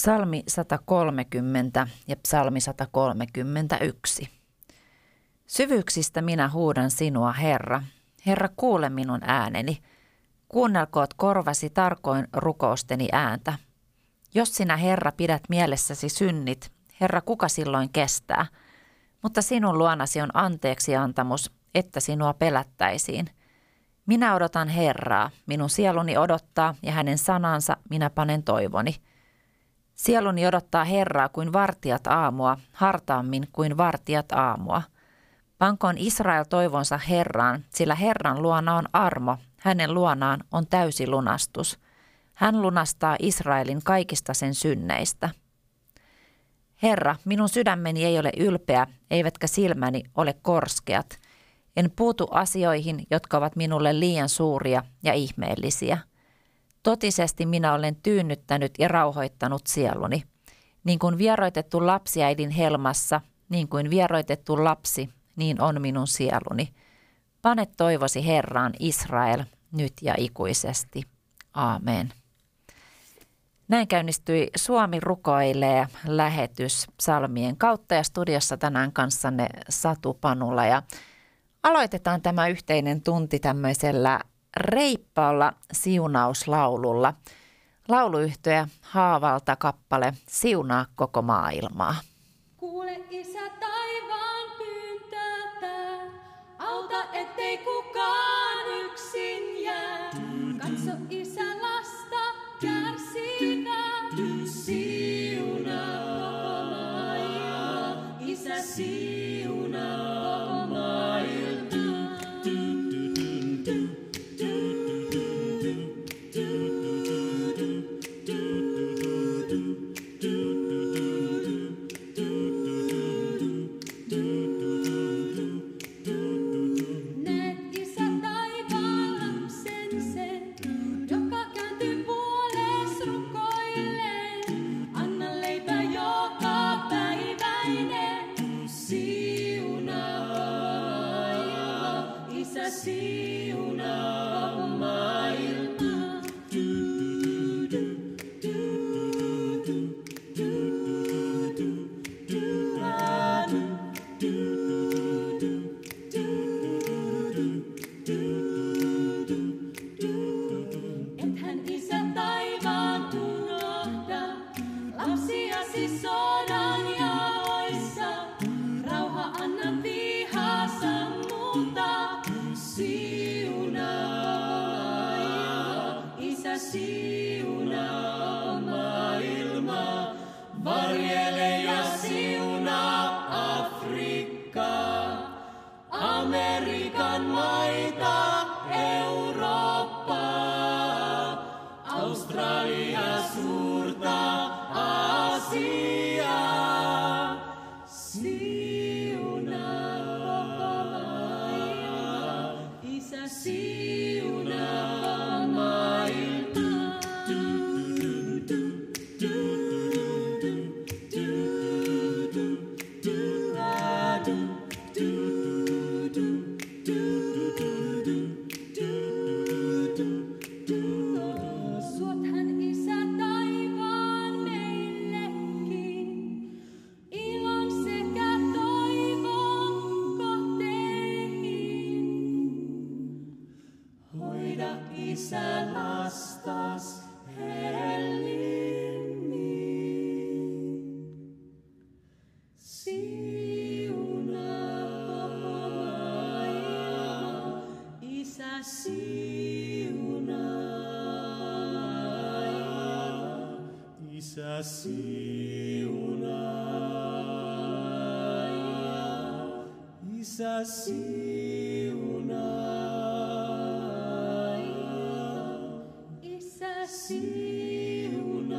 Psalmi 130 ja psalmi 131. Syvyyksistä minä huudan sinua, Herra. Herra, kuule minun ääneni. Kuunnelkoot korvasi tarkoin rukousteni ääntä. Jos sinä, Herra, pidät mielessäsi synnit, Herra, kuka silloin kestää? Mutta sinun luonasi on anteeksiantamus, että sinua pelättäisiin. Minä odotan Herraa, minun sieluni odottaa ja hänen sanansa minä panen toivoni. Sieluni odottaa Herraa kuin vartijat aamua, hartaammin kuin vartijat aamua. Pankoon Israel toivonsa Herraan, sillä Herran luona on armo, hänen luonaan on täysi lunastus. Hän lunastaa Israelin kaikista sen synneistä. Herra, minun sydämeni ei ole ylpeä, eivätkä silmäni ole korskeat. En puutu asioihin, jotka ovat minulle liian suuria ja ihmeellisiä. Totisesti minä olen tyynnyttänyt ja rauhoittanut sieluni, niin kuin vieroitettu lapsi äidin helmassa, niin kuin vieroitettu lapsi, niin on minun sieluni. Pane toivosi Herraan, Israel, nyt ja ikuisesti. Aamen. Näin käynnistyi Suomi rukoilee -lähetys psalmien kautta, ja studiossa tänään kanssanne Satu Panula, ja aloitetaan tämä yhteinen tunti tämmöisellä reippaalla siunauslaululla. Lauluyhtye Haavalta kappale Siunaa koko maailmaa. Kuule Isä taivaan pyyntötä, auta ettei kukaan yksin jää. Katso Isä lasta kärsivää, siunaa koko maailmaa. Isä siunaa koko maailmaa. Suot hän Isä taivaan. Isä siunaa, Isä siunaa, Isä siunaa,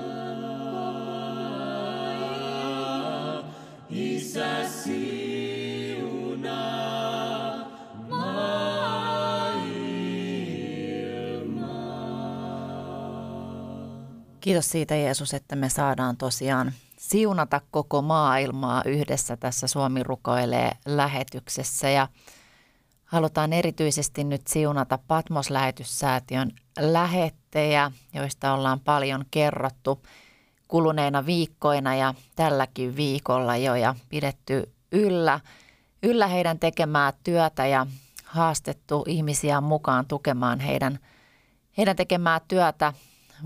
Isä siunaa maailmaa. Kiitos siitä, Jeesus, että me saadaan tosiaan siunata koko maailmaa yhdessä tässä Suomi rukoilee -lähetyksessä, ja halutaan erityisesti nyt siunata Patmos-lähetyssäätiön lähettejä, joista ollaan paljon kerrottu kuluneina viikkoina ja tälläkin viikolla jo, ja pidetty yllä heidän tekemää työtä ja haastettu ihmisiä mukaan tukemaan heidän tekemää työtä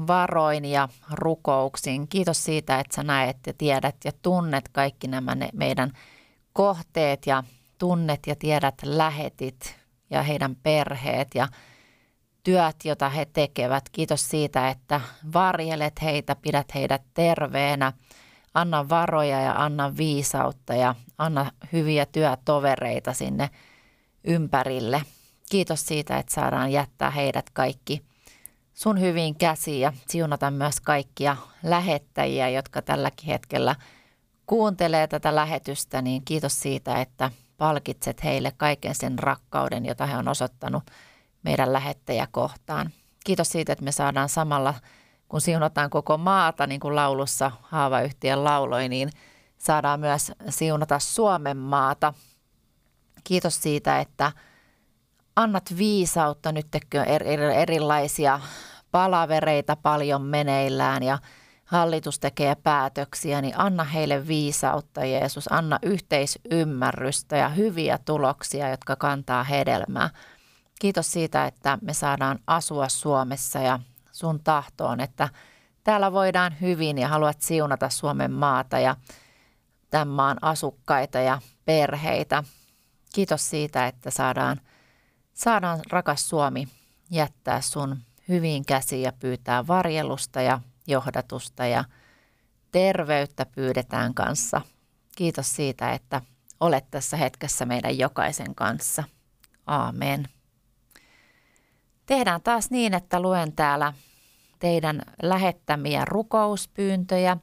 varoin ja rukouksiin. Kiitos siitä, että sä näet ja tiedät ja tunnet kaikki nämä meidän kohteet ja tunnet ja tiedät lähetit ja heidän perheet ja työt, jota he tekevät. Kiitos siitä, että varjelet heitä, pidät heidät terveenä, anna varoja ja anna viisautta ja anna hyviä työtovereita sinne ympärille. Kiitos siitä, että saadaan jättää heidät kaikki sun hyviin käsiin, ja siunata myös kaikkia lähettäjiä, jotka tälläkin hetkellä kuuntelee tätä lähetystä, niin kiitos siitä, että palkitset heille kaiken sen rakkauden, jota he on osoittanut meidän lähettäjäkohtaan. Kiitos siitä, että me saadaan samalla, kun siunataan koko maata, niin kuin laulussa Haava-yhtiön lauloi, niin saadaan myös siunata Suomen maata. Kiitos siitä, että annat viisautta. Nyt erilaisia palavereita paljon meneillään ja hallitus tekee päätöksiä, niin anna heille viisautta, Jeesus. Anna yhteisymmärrystä ja hyviä tuloksia, jotka kantaa hedelmää. Kiitos siitä, että me saadaan asua Suomessa ja sun tahtoon, että täällä voidaan hyvin, ja haluat siunata Suomen maata ja tämän maan asukkaita ja perheitä. Kiitos siitä, että saadaan rakas Suomi jättää sun hyviin käsiin ja pyytää varjelusta ja johdatusta ja terveyttä pyydetään kanssa. Kiitos siitä, että olet tässä hetkessä meidän jokaisen kanssa. Aamen. Tehdään taas niin, että luen täällä teidän lähettämiä rukouspyyntöjä.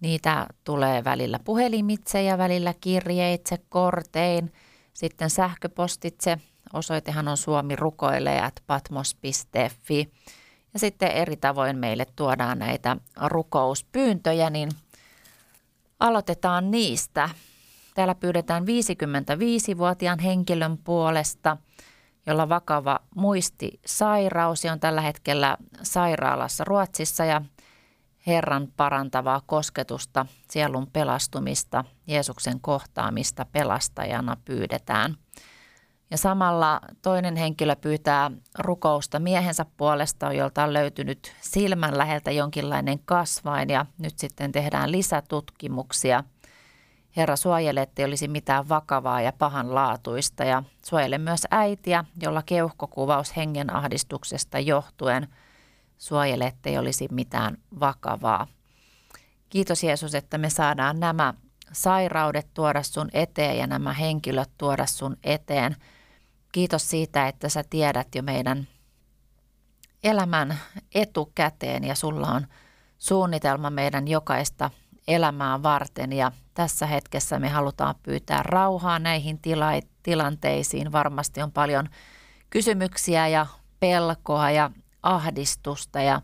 Niitä tulee välillä puhelimitse ja välillä kirjeitse, kortein, sitten sähköpostitse. Osoitehan on suomirukoilee@patmos.fi. Ja sitten eri tavoin meille tuodaan näitä rukouspyyntöjä, niin aloitetaan niistä. Täällä pyydetään 55-vuotiaan henkilön puolesta, jolla vakava muistisairaus on tällä hetkellä sairaalassa Ruotsissa, ja Herran parantavaa kosketusta, sielun pelastumista, Jeesuksen kohtaamista pelastajana pyydetään. Ja samalla toinen henkilö pyytää rukousta miehensä puolesta, jolta on löytynyt silmän läheltä jonkinlainen kasvain, ja nyt sitten tehdään lisätutkimuksia. Herra, suojele, ettei olisi mitään vakavaa ja pahanlaatuista, ja suojele myös äitiä, jolla keuhkokuvaus hengenahdistuksesta johtuen. Suojele, ettei olisi mitään vakavaa. Kiitos, Jeesus, että me saadaan nämä sairaudet tuoda sun eteen ja nämä henkilöt tuoda sun eteen. Kiitos siitä, että sä tiedät jo meidän elämän etukäteen, ja sulla on suunnitelma meidän jokaista elämää varten, ja tässä hetkessä me halutaan pyytää rauhaa näihin tilanteisiin. Varmasti on paljon kysymyksiä ja pelkoa ja ahdistusta, ja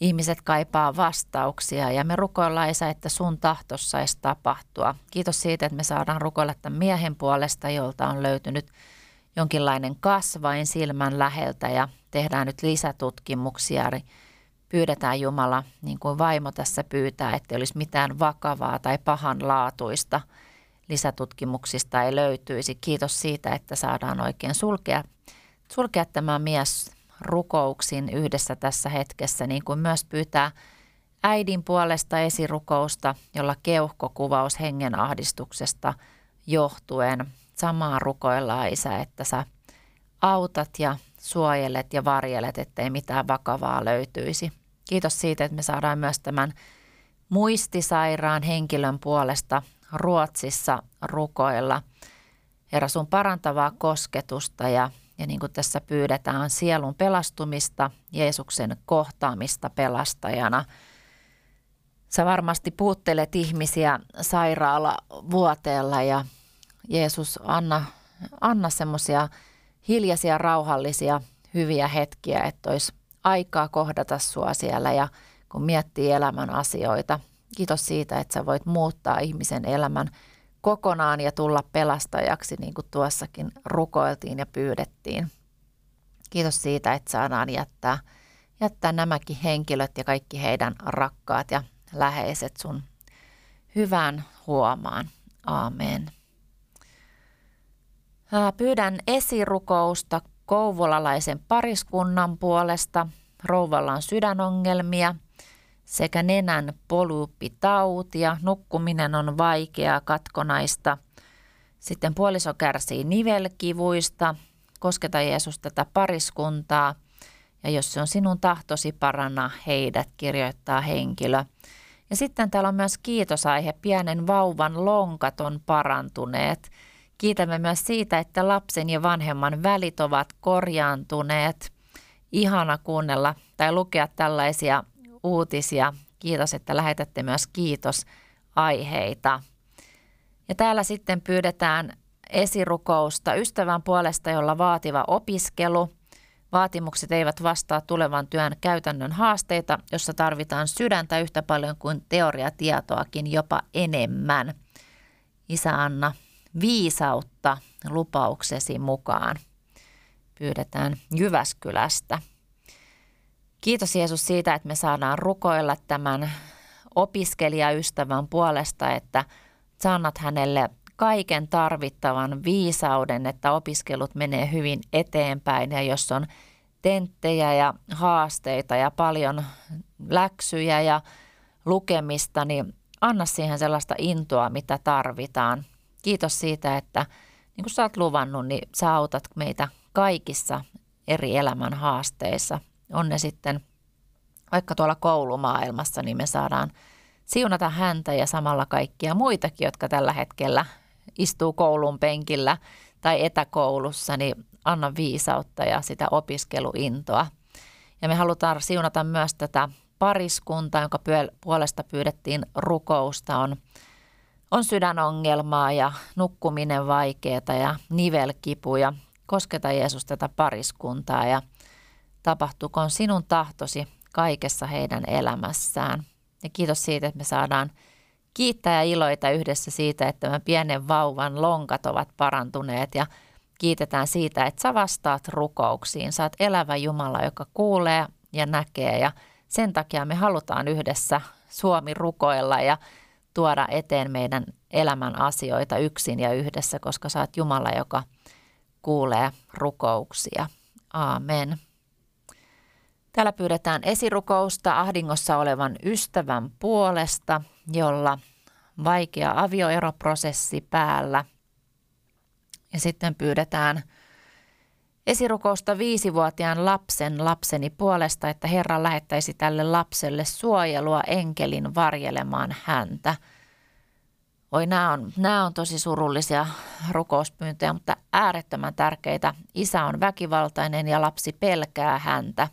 ihmiset kaipaa vastauksia, ja me rukoillaan, Isä, että sun tahto saisi tapahtua. Kiitos siitä, että me saadaan rukoilla tämän miehen puolesta, jolta on löytynyt jonkinlainen kasvain silmän läheltä, ja tehdään nyt lisätutkimuksia. Pyydetään, Jumala, niin kuin vaimo tässä pyytää, ettei olisi mitään vakavaa tai pahanlaatuista. Lisätutkimuksista ei löytyisi. Kiitos siitä, että saadaan oikein sulkea tämä mies rukouksin yhdessä tässä hetkessä, niin kuin myös pyytää äidin puolesta esirukousta, jolla keuhkokuvaus hengenahdistuksesta johtuen. Samaa rukoillaan, Isä, että sä autat ja suojelet ja varjelet, ettei mitään vakavaa löytyisi. Kiitos siitä, että me saadaan myös tämän muistisairaan henkilön puolesta Ruotsissa rukoilla. Herra, sun parantavaa kosketusta ja niin kuin tässä pyydetään, sielun pelastumista, Jeesuksen kohtaamista pelastajana. Sä varmasti puuttelet ihmisiä sairaalavuoteella ja Jeesus, anna semmoisia hiljaisia, rauhallisia, hyviä hetkiä, että olisi aikaa kohdata sua siellä ja kun miettii elämän asioita. Kiitos siitä, että sä voit muuttaa ihmisen elämän kokonaan ja tulla pelastajaksi, niin kuin tuossakin rukoiltiin ja pyydettiin. Kiitos siitä, että saadaan jättää nämäkin henkilöt ja kaikki heidän rakkaat ja läheiset sun hyvään huomaan. Aamen. Pyydän esirukousta kouvolalaisen pariskunnan puolesta. Rouvalla on sydänongelmia sekä nenän polyyppitautia. Nukkuminen on vaikeaa, katkonaista. Sitten puoliso kärsii nivelkivuista. Kosketa Jeesus tätä pariskuntaa. Ja jos se on sinun tahtosi, paranna heidät, kirjoittaa henkilö. Ja sitten täällä on myös kiitosaihe. Pienen vauvan lonkat on parantuneet. Kiitämme myös siitä, että lapsen ja vanhemman välit ovat korjaantuneet. Ihana kuunnella tai lukea tällaisia uutisia. Kiitos, että lähetätte myös kiitosaiheita. Ja täällä sitten pyydetään esirukousta ystävän puolesta, jolla vaativa opiskelu. Vaatimukset eivät vastaa tulevan työn käytännön haasteita, jossa tarvitaan sydäntä yhtä paljon kuin teoriatietoakin, jopa enemmän. Isä, anna viisautta lupauksesi mukaan. Pyydetään Jyväskylästä. Kiitos Jeesus siitä, että me saadaan rukoilla tämän opiskelijaystävän puolesta, että sä annat hänelle kaiken tarvittavan viisauden, että opiskelut menee hyvin eteenpäin. Ja jos on tenttejä ja haasteita ja paljon läksyjä ja lukemista, niin anna siihen sellaista intoa, mitä tarvitaan. Kiitos siitä, että niin kuin sä oot luvannut, niin sä autat meitä kaikissa eri elämän haasteissa. On ne sitten vaikka tuolla koulumaailmassa, niin me saadaan siunata häntä ja samalla kaikkia muitakin, jotka tällä hetkellä istuu koulun penkillä tai etäkoulussa, niin anna viisautta ja sitä opiskeluintoa. Ja me halutaan siunata myös tätä pariskuntaa, jonka puolesta pyydettiin rukousta. On sydänongelmaa ja nukkuminen vaikeata ja nivelkipuja. Kosketa Jeesus tätä pariskuntaa ja tapahtukoon sinun tahtosi kaikessa heidän elämässään. Ja kiitos siitä, että me saadaan kiittää ja iloita yhdessä siitä, että tämän pienen vauvan lonkat ovat parantuneet ja kiitetään siitä, että sä vastaat rukouksiin. Sä oot elävä Jumala, joka kuulee ja näkee ja sen takia me halutaan yhdessä Suomi rukoilla ja tuoda eteen meidän elämän asioita yksin ja yhdessä, koska sä oot Jumala, joka kuulee rukouksia. Aamen. Täällä pyydetään esirukousta ahdingossa olevan ystävän puolesta, jolla vaikea avioeroprosessi päällä. Ja sitten pyydetään esirukousta 5-vuotiaan lapseni puolesta, että Herra lähettäisi tälle lapselle suojelua enkelin varjelemaan häntä. Oi, nämä on tosi surullisia rukouspyyntöjä, mutta äärettömän tärkeitä. Isä on väkivaltainen ja lapsi pelkää häntä.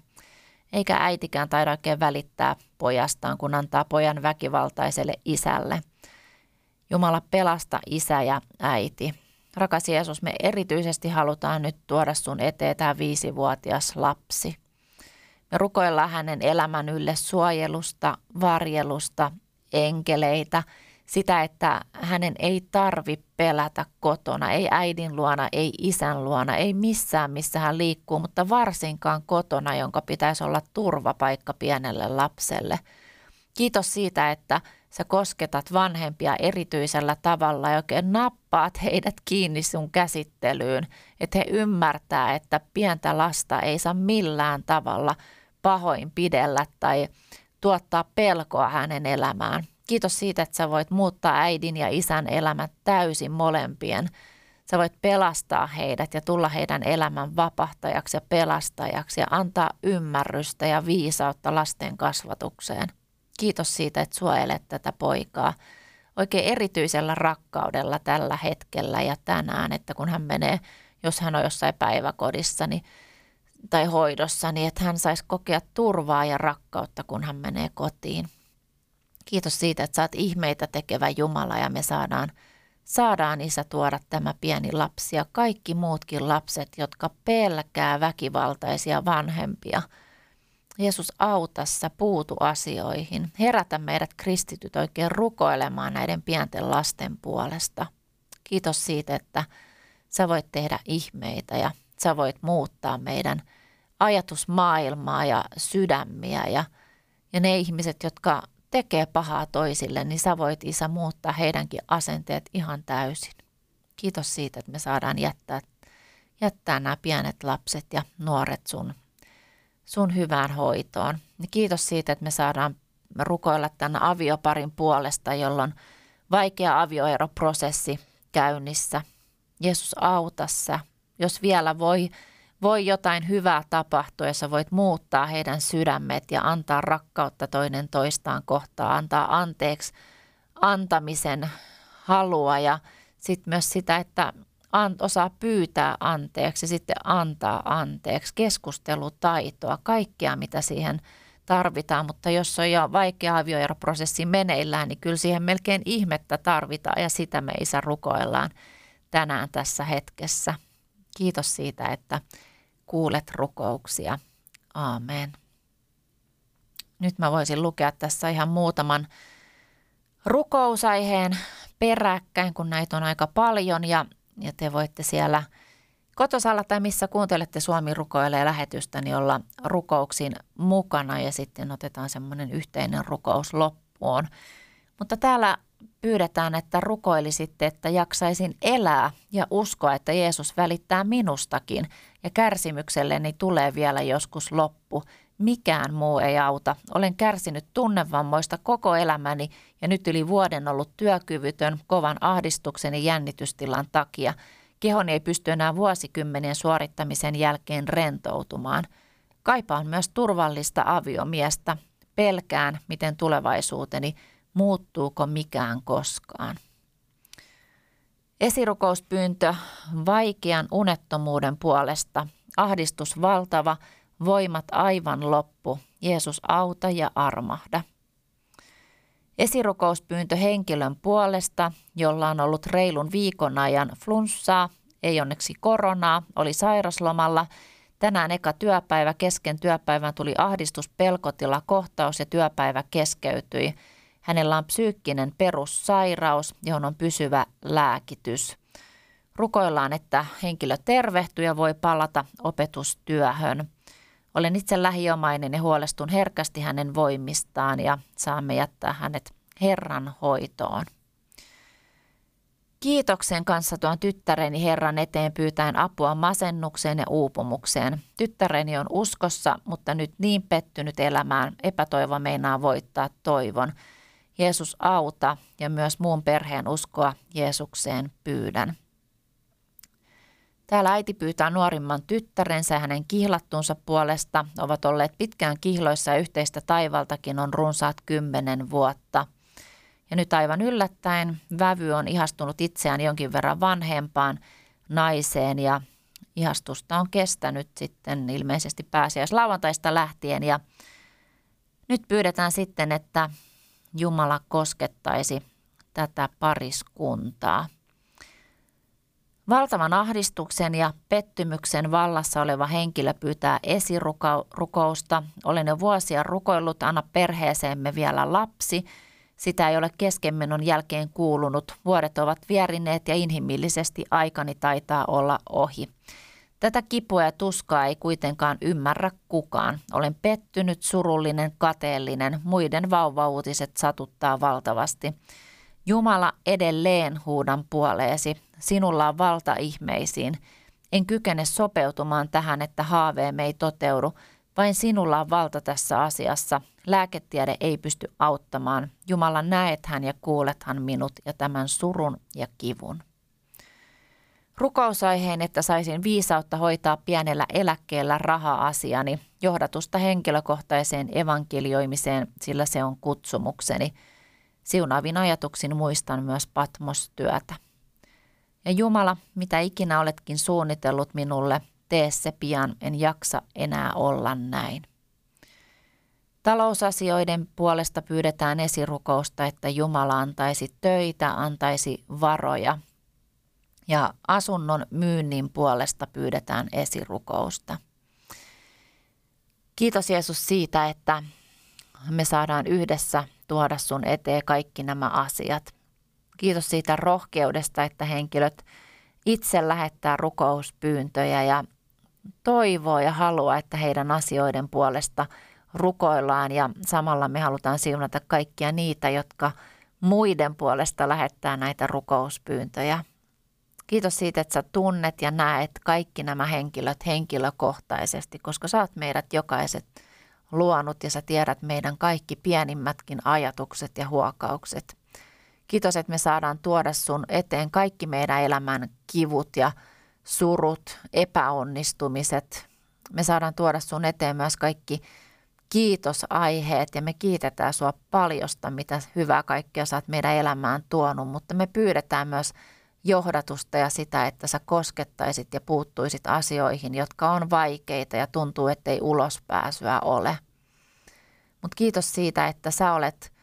Eikä äitikään taida oikein välittää pojastaan, kun antaa pojan väkivaltaiselle isälle. Jumala, pelasta isä ja äiti. Rakas Jeesus, me erityisesti halutaan nyt tuoda sun eteen tämä 5-vuotias lapsi. Me rukoillaan hänen elämän ylle suojelusta, varjelusta, enkeleitä. Sitä, että hänen ei tarvi pelätä kotona, ei äidin luona, ei isän luona, ei missään, missä hän liikkuu, mutta varsinkaan kotona, jonka pitäisi olla turvapaikka pienelle lapselle. Kiitos siitä, että sä kosketat vanhempia erityisellä tavalla ja oikein nappaat heidät kiinni sun käsittelyyn, että he ymmärtää, että pientä lasta ei saa millään tavalla pahoinpidellä tai tuottaa pelkoa hänen elämään. Kiitos siitä, että sä voit muuttaa äidin ja isän elämät täysin molempien. Sä voit pelastaa heidät ja tulla heidän elämän vapahtajaksi ja pelastajaksi ja antaa ymmärrystä ja viisautta lasten kasvatukseen. Kiitos siitä, että suojelet tätä poikaa oikein erityisellä rakkaudella tällä hetkellä ja tänään, että kun hän menee, jos hän on jossain päiväkodissa niin, tai hoidossa, niin että hän saisi kokea turvaa ja rakkautta, kun hän menee kotiin. Kiitos siitä, että sä oot ihmeitä tekevä Jumala ja me saadaan Isä tuoda tämä pieni lapsi ja kaikki muutkin lapset, jotka pelkää väkivaltaisia vanhempia. Jeesus, auta sä, puutu asioihin. Herätä meidät kristityt oikein rukoilemaan näiden pienten lasten puolesta. Kiitos siitä, että sä voit tehdä ihmeitä ja sä voit muuttaa meidän ajatusmaailmaa ja sydämiä ja ne ihmiset, jotka tekee pahaa toisille, niin sä voit, Isä, muuttaa heidänkin asenteet ihan täysin. Kiitos siitä, että me saadaan jättää nämä pienet lapset ja nuoret sun hyvään hoitoon. Kiitos siitä, että me saadaan rukoilla tämän avioparin puolesta, jolloin vaikea avioeroprosessi käynnissä. Jeesus, auta sä. Jos vielä voi jotain hyvää tapahtua, ja sä voit muuttaa heidän sydämet ja antaa rakkautta toinen toistaan kohtaan, antaa anteeksi antamisen halua ja sitten myös sitä, että osaa pyytää anteeksi ja sitten antaa anteeksi, keskustelutaitoa, kaikkea mitä siihen tarvitaan, mutta jos on jo vaikea avioeroprosessi meneillään, niin kyllä siihen melkein ihmettä tarvitaan ja sitä me Isä rukoillaan tänään tässä hetkessä. Kiitos siitä, että kuulet rukouksia. Aamen. Nyt mä voisin lukea tässä ihan muutaman rukousaiheen peräkkäin, kun näitä on aika paljon ja te voitte siellä kotosalla tai missä kuuntelette Suomi rukoilee -lähetystä, niin olla rukouksiin mukana ja sitten otetaan semmoinen yhteinen rukous loppuun. Mutta täällä pyydetään, että rukoilisitte, että jaksaisin elää ja uskoa, että Jeesus välittää minustakin ja kärsimykselleni tulee vielä joskus loppu. Mikään muu ei auta. Olen kärsinyt tunnevammoista koko elämäni ja nyt yli vuoden ollut työkyvytön kovan ahdistuksen ja jännitystilan takia. Kehoni ei pysty enää vuosikymmenien suorittamisen jälkeen rentoutumaan. Kaipaan myös turvallista aviomiestä. Pelkään, miten tulevaisuuteni, muuttuuko mikään koskaan. Esirukouspyyntö vaikean unettomuuden puolesta. Ahdistus valtava, voimat aivan loppu. Jeesus, auta ja armahda. Esirukouspyyntö henkilön puolesta, jolla on ollut reilun viikon ajan flunssaa, ei onneksi koronaa, oli sairaslomalla. Tänään eka työpäivä, kesken työpäivän tuli ahdistus, pelkotila, kohtaus ja työpäivä keskeytyi. Hänellä on psyykkinen perussairaus, johon on pysyvä lääkitys. Rukoillaan, että henkilö tervehtyy ja voi palata opetustyöhön. Olen itse lähiomainen ja huolestun herkästi hänen voimistaan ja saamme jättää hänet Herran hoitoon. Kiitoksen kanssa tuon tyttäreni Herran eteen pyytäen apua masennukseen ja uupumukseen. Tyttäreni on uskossa, mutta nyt niin pettynyt elämään, epätoivo meinaa voittaa toivon. Jeesus, auta ja myös muun perheen uskoa Jeesukseen pyydän. Täällä äiti pyytää nuorimman tyttärensä ja hänen kihlattunsa puolesta. Ovat olleet pitkään kihloissa ja yhteistä taivaltakin on runsaat 10 vuotta. Ja nyt aivan yllättäen vävy on ihastunut itseään jonkin verran vanhempaan naiseen ja ihastusta on kestänyt sitten ilmeisesti pääsiäislauantaista lähtien. Ja nyt pyydetään sitten, että Jumala koskettaisi tätä pariskuntaa. Valtavan ahdistuksen ja pettymyksen vallassa oleva henkilö pyytää esirukousta. Olen jo vuosia rukoillut, anna perheeseemme vielä lapsi. Sitä ei ole keskenmenon jälkeen kuulunut. Vuodet ovat vierineet ja inhimillisesti aikani taitaa olla ohi. Tätä kipua ja tuskaa ei kuitenkaan ymmärrä kukaan. Olen pettynyt, surullinen, kateellinen. Muiden vauvauutiset satuttaa valtavasti. Jumala, edelleen huudan puoleesi. Sinulla on valta ihmeisiin. En kykene sopeutumaan tähän, että haaveemme ei toteudu. Vain sinulla on valta tässä asiassa. Lääketiede ei pysty auttamaan. Jumala, näethän ja kuulethan minut ja tämän surun ja kivun. rukousaiheen, että saisin viisautta hoitaa pienellä eläkkeellä raha-asiani, johdatusta henkilökohtaiseen evankelioimiseen, sillä se on kutsumukseni. Siunaavin ajatuksin muistan myös Patmos-työtä. Ja Jumala, mitä ikinä oletkin suunnitellut minulle, tee se pian, en jaksa enää olla näin. Talousasioiden puolesta pyydetään esirukousta, että Jumala antaisi töitä, antaisi varoja. Ja asunnon myynnin puolesta pyydetään esirukousta. Kiitos Jeesus siitä, että me saadaan yhdessä tuoda sun eteen kaikki nämä asiat. Kiitos siitä rohkeudesta, että henkilöt itse lähettää rukouspyyntöjä ja toivoo ja haluaa, että heidän asioiden puolesta rukoillaan. Ja samalla me halutaan siunata kaikkia niitä, jotka muiden puolesta lähettää näitä rukouspyyntöjä. Kiitos siitä, että sä tunnet ja näet kaikki nämä henkilöt henkilökohtaisesti, koska sä oot meidät jokaiset luonut ja sä tiedät meidän kaikki pienimmätkin ajatukset ja huokaukset. Kiitos, että me saadaan tuoda sun eteen kaikki meidän elämän kivut ja surut, epäonnistumiset. Me saadaan tuoda sun eteen myös kaikki kiitosaiheet ja me kiitetään sua paljosta, mitä hyvää kaikkea sä oot meidän elämään tuonut, mutta me pyydetään myös johdatusta ja sitä, että sä koskettaisit ja puuttuisit asioihin, jotka on vaikeita ja tuntuu, ettei ulospääsyä ole. Mutta kiitos siitä, että sä olet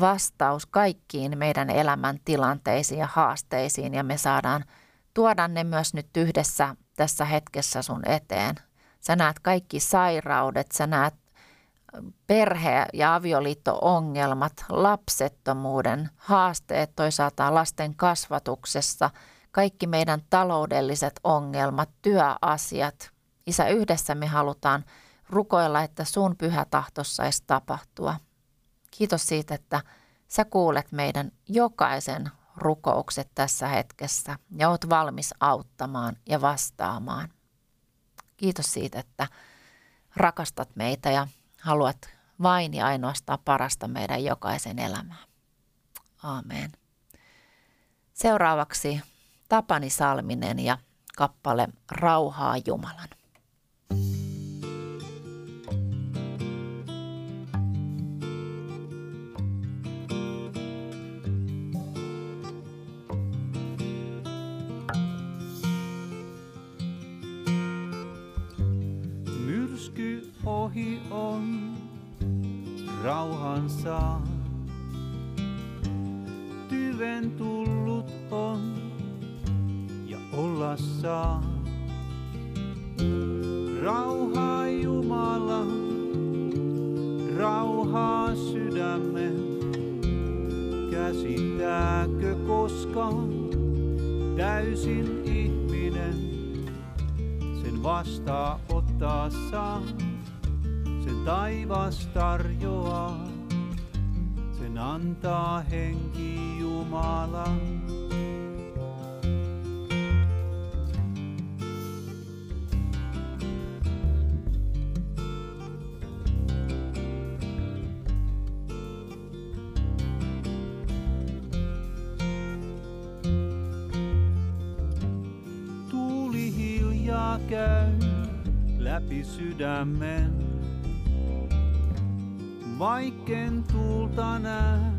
vastaus kaikkiin meidän elämän tilanteisiin ja haasteisiin ja me saadaan tuoda ne myös nyt yhdessä tässä hetkessä sun eteen. Sä näet kaikki sairaudet, sä näet perhe- ja avioliitto-ongelmat, lapsettomuuden, haasteet toisaalta lasten kasvatuksessa, kaikki meidän taloudelliset ongelmat, työasiat. Isä, yhdessä me halutaan rukoilla, että sun pyhä tahto saisi tapahtua. Kiitos siitä, että sä kuulet meidän jokaisen rukoukset tässä hetkessä ja oot valmis auttamaan ja vastaamaan. Kiitos siitä, että rakastat meitä ja haluat vain ja ainoastaan parasta meidän jokaisen elämään. Aamen. Seuraavaksi Tapani Salminen ja kappale Rauhaa Jumalan. Ohi on, rauhan saa. Tyven tullut on ja olla saa. Rauhaa Jumala, rauhaa sydämme. Käsittääkö koskaan täysin ihminen? Sen vastaa ottaa saa. Sen taivas tarjoaa, sen antaa henki Jumala. Tuuli hiljaa käy läpi sydämen. Vaikken tuulta näe,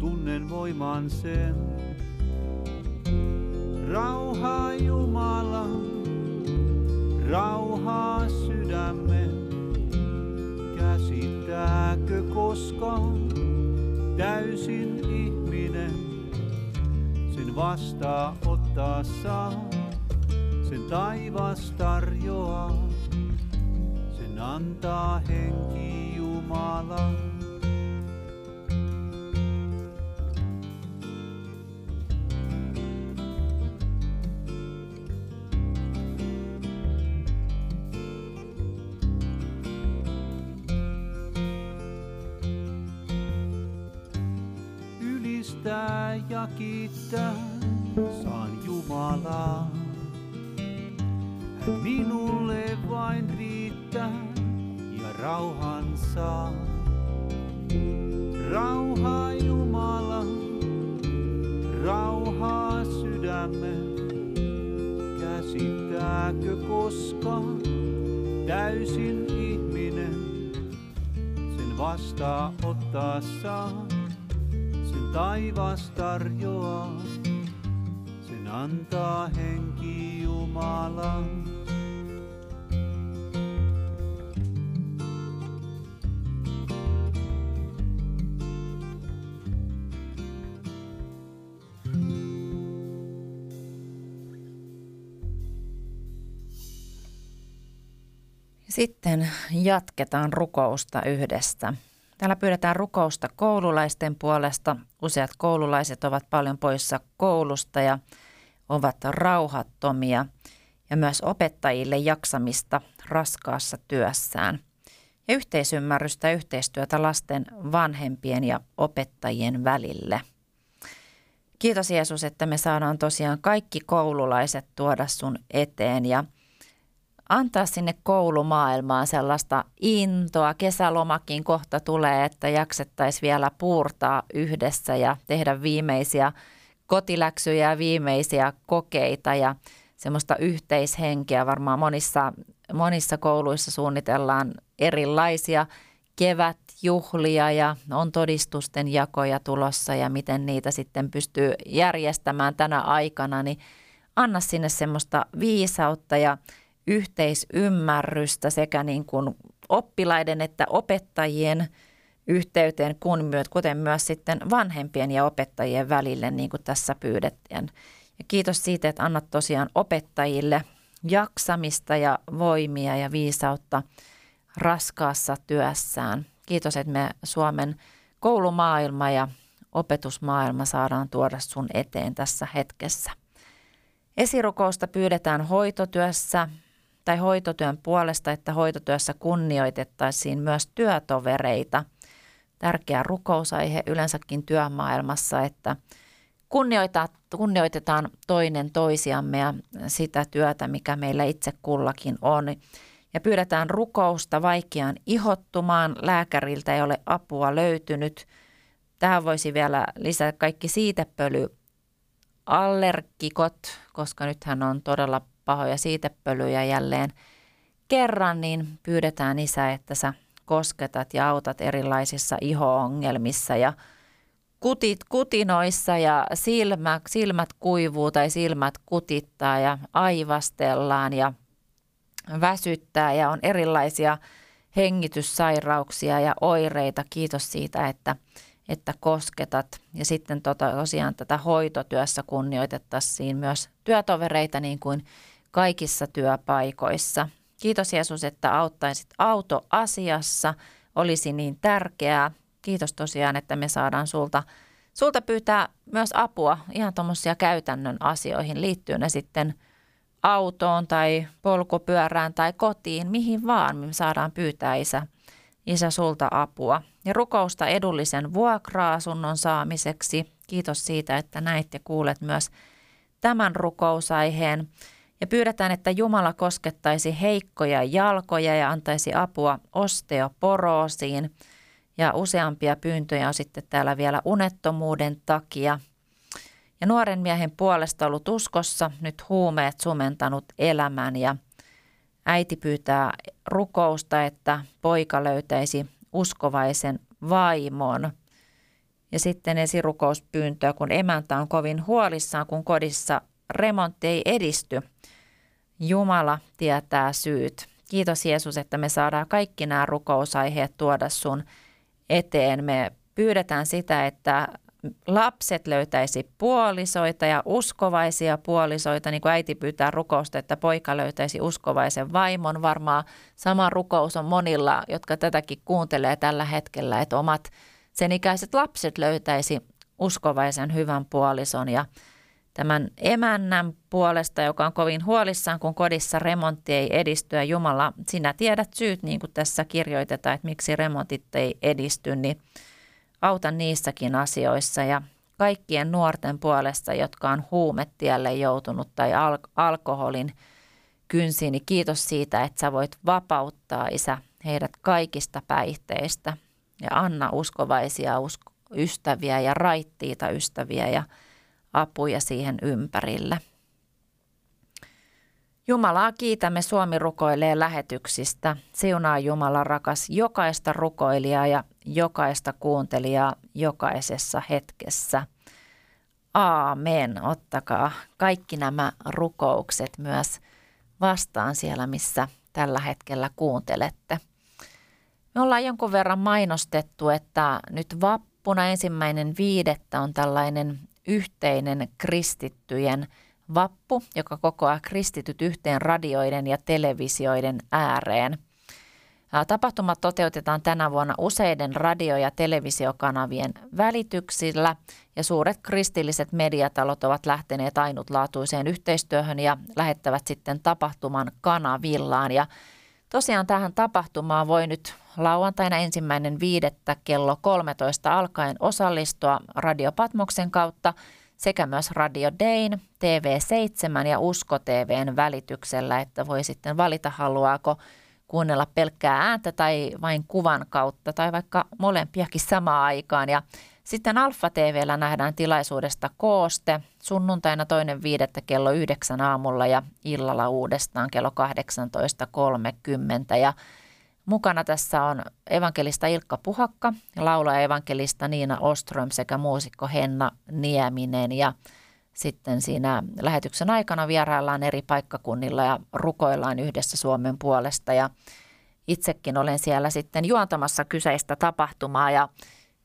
tunnen voiman sen. Rauhaa Jumala, rauhaa sydämme. Käsittääkö koskaan täysin ihminen? Sen vastaa ottaa saa, sen taivas tarjoaa. Sen antaa henki Jumala. Ylistää ja kiittää saan Jumalaa. Hän minulle vain riittää ja rauhan saa. Rauhaa Jumala, rauhaa sydämme. koskaan täysin ihminen. Sen vastaa ottaa saa, sen taivas tarjoaa, sen antaa henki Jumala. Sitten jatketaan rukousta yhdessä. Täällä pyydetään rukousta koululaisten puolesta. Useat koululaiset ovat paljon poissa koulusta ja ovat rauhattomia. Ja myös opettajille jaksamista raskaassa työssään. Ja yhteisymmärrystä ja yhteistyötä lasten, vanhempien ja opettajien välille. Kiitos Jeesus, että me saadaan tosiaan kaikki koululaiset tuoda sun eteen ja antaa sinne koulumaailmaan sellaista intoa. Kesälomakin kohta tulee, että jaksettaisiin vielä puurtaa yhdessä ja tehdä viimeisiä kotiläksyjä ja viimeisiä kokeita ja semmoista yhteishenkeä. Varmaan monissa kouluissa suunnitellaan erilaisia kevätjuhlia ja on todistusten jakoja tulossa ja miten niitä sitten pystyy järjestämään tänä aikana, niin anna sinne semmoista viisautta ja yhteisymmärrystä sekä niin kuin oppilaiden että opettajien yhteyteen, kuten myös sitten vanhempien ja opettajien välille, niin kuin tässä pyydettiin. Ja kiitos siitä, että annat tosiaan opettajille jaksamista ja voimia ja viisautta raskaassa työssään. Kiitos, että me Suomen koulumaailma ja opetusmaailma saadaan tuoda sun eteen tässä hetkessä. Esirukousta pyydetään hoitotyössä tai hoitotyön puolesta, että hoitotyössä kunnioitettaisiin myös työtovereita. Tärkeä rukousaihe yleensäkin työmaailmassa, että kunnioitetaan toinen toisiamme ja sitä työtä, mikä meillä itse kullakin on. Ja pyydetään rukousta vaikeaan ihottumaan. Lääkäriltä ei ole apua löytynyt. Tähän voisi vielä lisätä kaikki siitepölyallergikot, koska nythän on todella pahoja siitepölyjä jälleen kerran, niin pyydetään Isä, että sä kosketat ja autat erilaisissa iho-ongelmissa ja kutinoissa ja silmät kuivuu tai silmät kutittaa ja aivastellaan ja väsyttää ja on erilaisia hengityssairauksia ja oireita. Kiitos siitä, että kosketat. Ja sitten tosiaan tätä hoitotyössä kunnioitettaisiin myös työtovereita niin kuin kaikissa työpaikoissa. Kiitos Jeesus, että auttaisit autoasiassa. Olisi niin tärkeää. Kiitos tosiaan, että me saadaan sulta pyytää myös apua ihan tuommoisia käytännön asioihin. Liittyy ne sitten autoon tai polkupyörään tai kotiin, mihin vaan me saadaan pyytää Isä sulta apua. Ja rukousta edullisen vuokra-asunnon saamiseksi. Kiitos siitä, että näit ja kuulet myös tämän rukousaiheen. Ja pyydetään, että Jumala koskettaisi heikkoja jalkoja ja antaisi apua osteoporoosiin. Ja useampia pyyntöjä on sitten täällä vielä unettomuuden takia. Ja nuoren miehen puolesta ollut uskossa, nyt huumeet sumentanut elämän ja äiti pyytää rukousta, että poika löytäisi uskovaisen vaimon. Ja sitten esirukouspyyntöä, kun emäntä on kovin huolissaan, kun kodissa remontti ei edisty. Jumala tietää syyt. Kiitos Jeesus, että me saadaan kaikki nämä rukousaiheet tuoda sun eteen. Me pyydetään sitä, että lapset löytäisi puolisoita ja uskovaisia puolisoita, niin kuin äiti pyytää rukousta, että poika löytäisi uskovaisen vaimon. Varmaan sama rukous on monilla, jotka tätäkin kuuntelee tällä hetkellä, että omat sen ikäiset lapset löytäisi uskovaisen hyvän puolison. Ja tämän emännän puolesta, joka on kovin huolissaan, kun kodissa remontti ei edisty ja Jumala, sinä tiedät syyt, niin kuin tässä kirjoitetaan, että miksi remontit ei edisty, niin auta niissäkin asioissa ja kaikkien nuorten puolesta, jotka on huumetielle joutunut tai alkoholin kynsiin, niin kiitos siitä, että sä voit vapauttaa Isä heidät kaikista päihteistä ja anna uskovaisia ystäviä ja raittiita ystäviä ja apuja siihen ympärillä. Jumalaa kiitämme Suomi rukoilee -lähetyksistä. Siunaa Jumala rakas jokaista rukoilijaa ja jokaista kuuntelijaa jokaisessa hetkessä. Aamen. Ottakaa kaikki nämä rukoukset myös vastaan siellä, missä tällä hetkellä kuuntelette. Me ollaan jonkun verran mainostettu, että nyt vappuna 1.5. on tällainen yhteinen kristittyjen vappu, joka kokoaa kristityt yhteen radioiden ja televisioiden ääreen. Tapahtuma toteutetaan tänä vuonna useiden radio- ja televisiokanavien välityksillä, ja suuret kristilliset mediatalot ovat lähteneet ainutlaatuiseen yhteistyöhön ja lähettävät sitten tapahtuman kanavillaan. Ja tosiaan tähän tapahtumaan voi nyt lauantaina 1.5. kello 13 alkaen osallistua Radiopatmoksen kautta sekä myös Radiodein, TV7 ja Usko TVn välityksellä, että voi sitten valita, haluaako kuunnella pelkkää ääntä tai vain kuvan kautta tai vaikka molempiakin samaan aikaan. Ja sitten Alfa TVllä nähdään tilaisuudesta kooste sunnuntaina 2.5. kello 9 aamulla ja illalla uudestaan kello 18.30. Ja mukana tässä on evankelista Ilkka Puhakka, laulaja evankelista Niina Oström sekä muusikko Henna Nieminen. Ja sitten siinä lähetyksen aikana vieraillaan eri paikkakunnilla ja rukoillaan yhdessä Suomen puolesta. Ja itsekin olen siellä sitten juontamassa kyseistä tapahtumaa, ja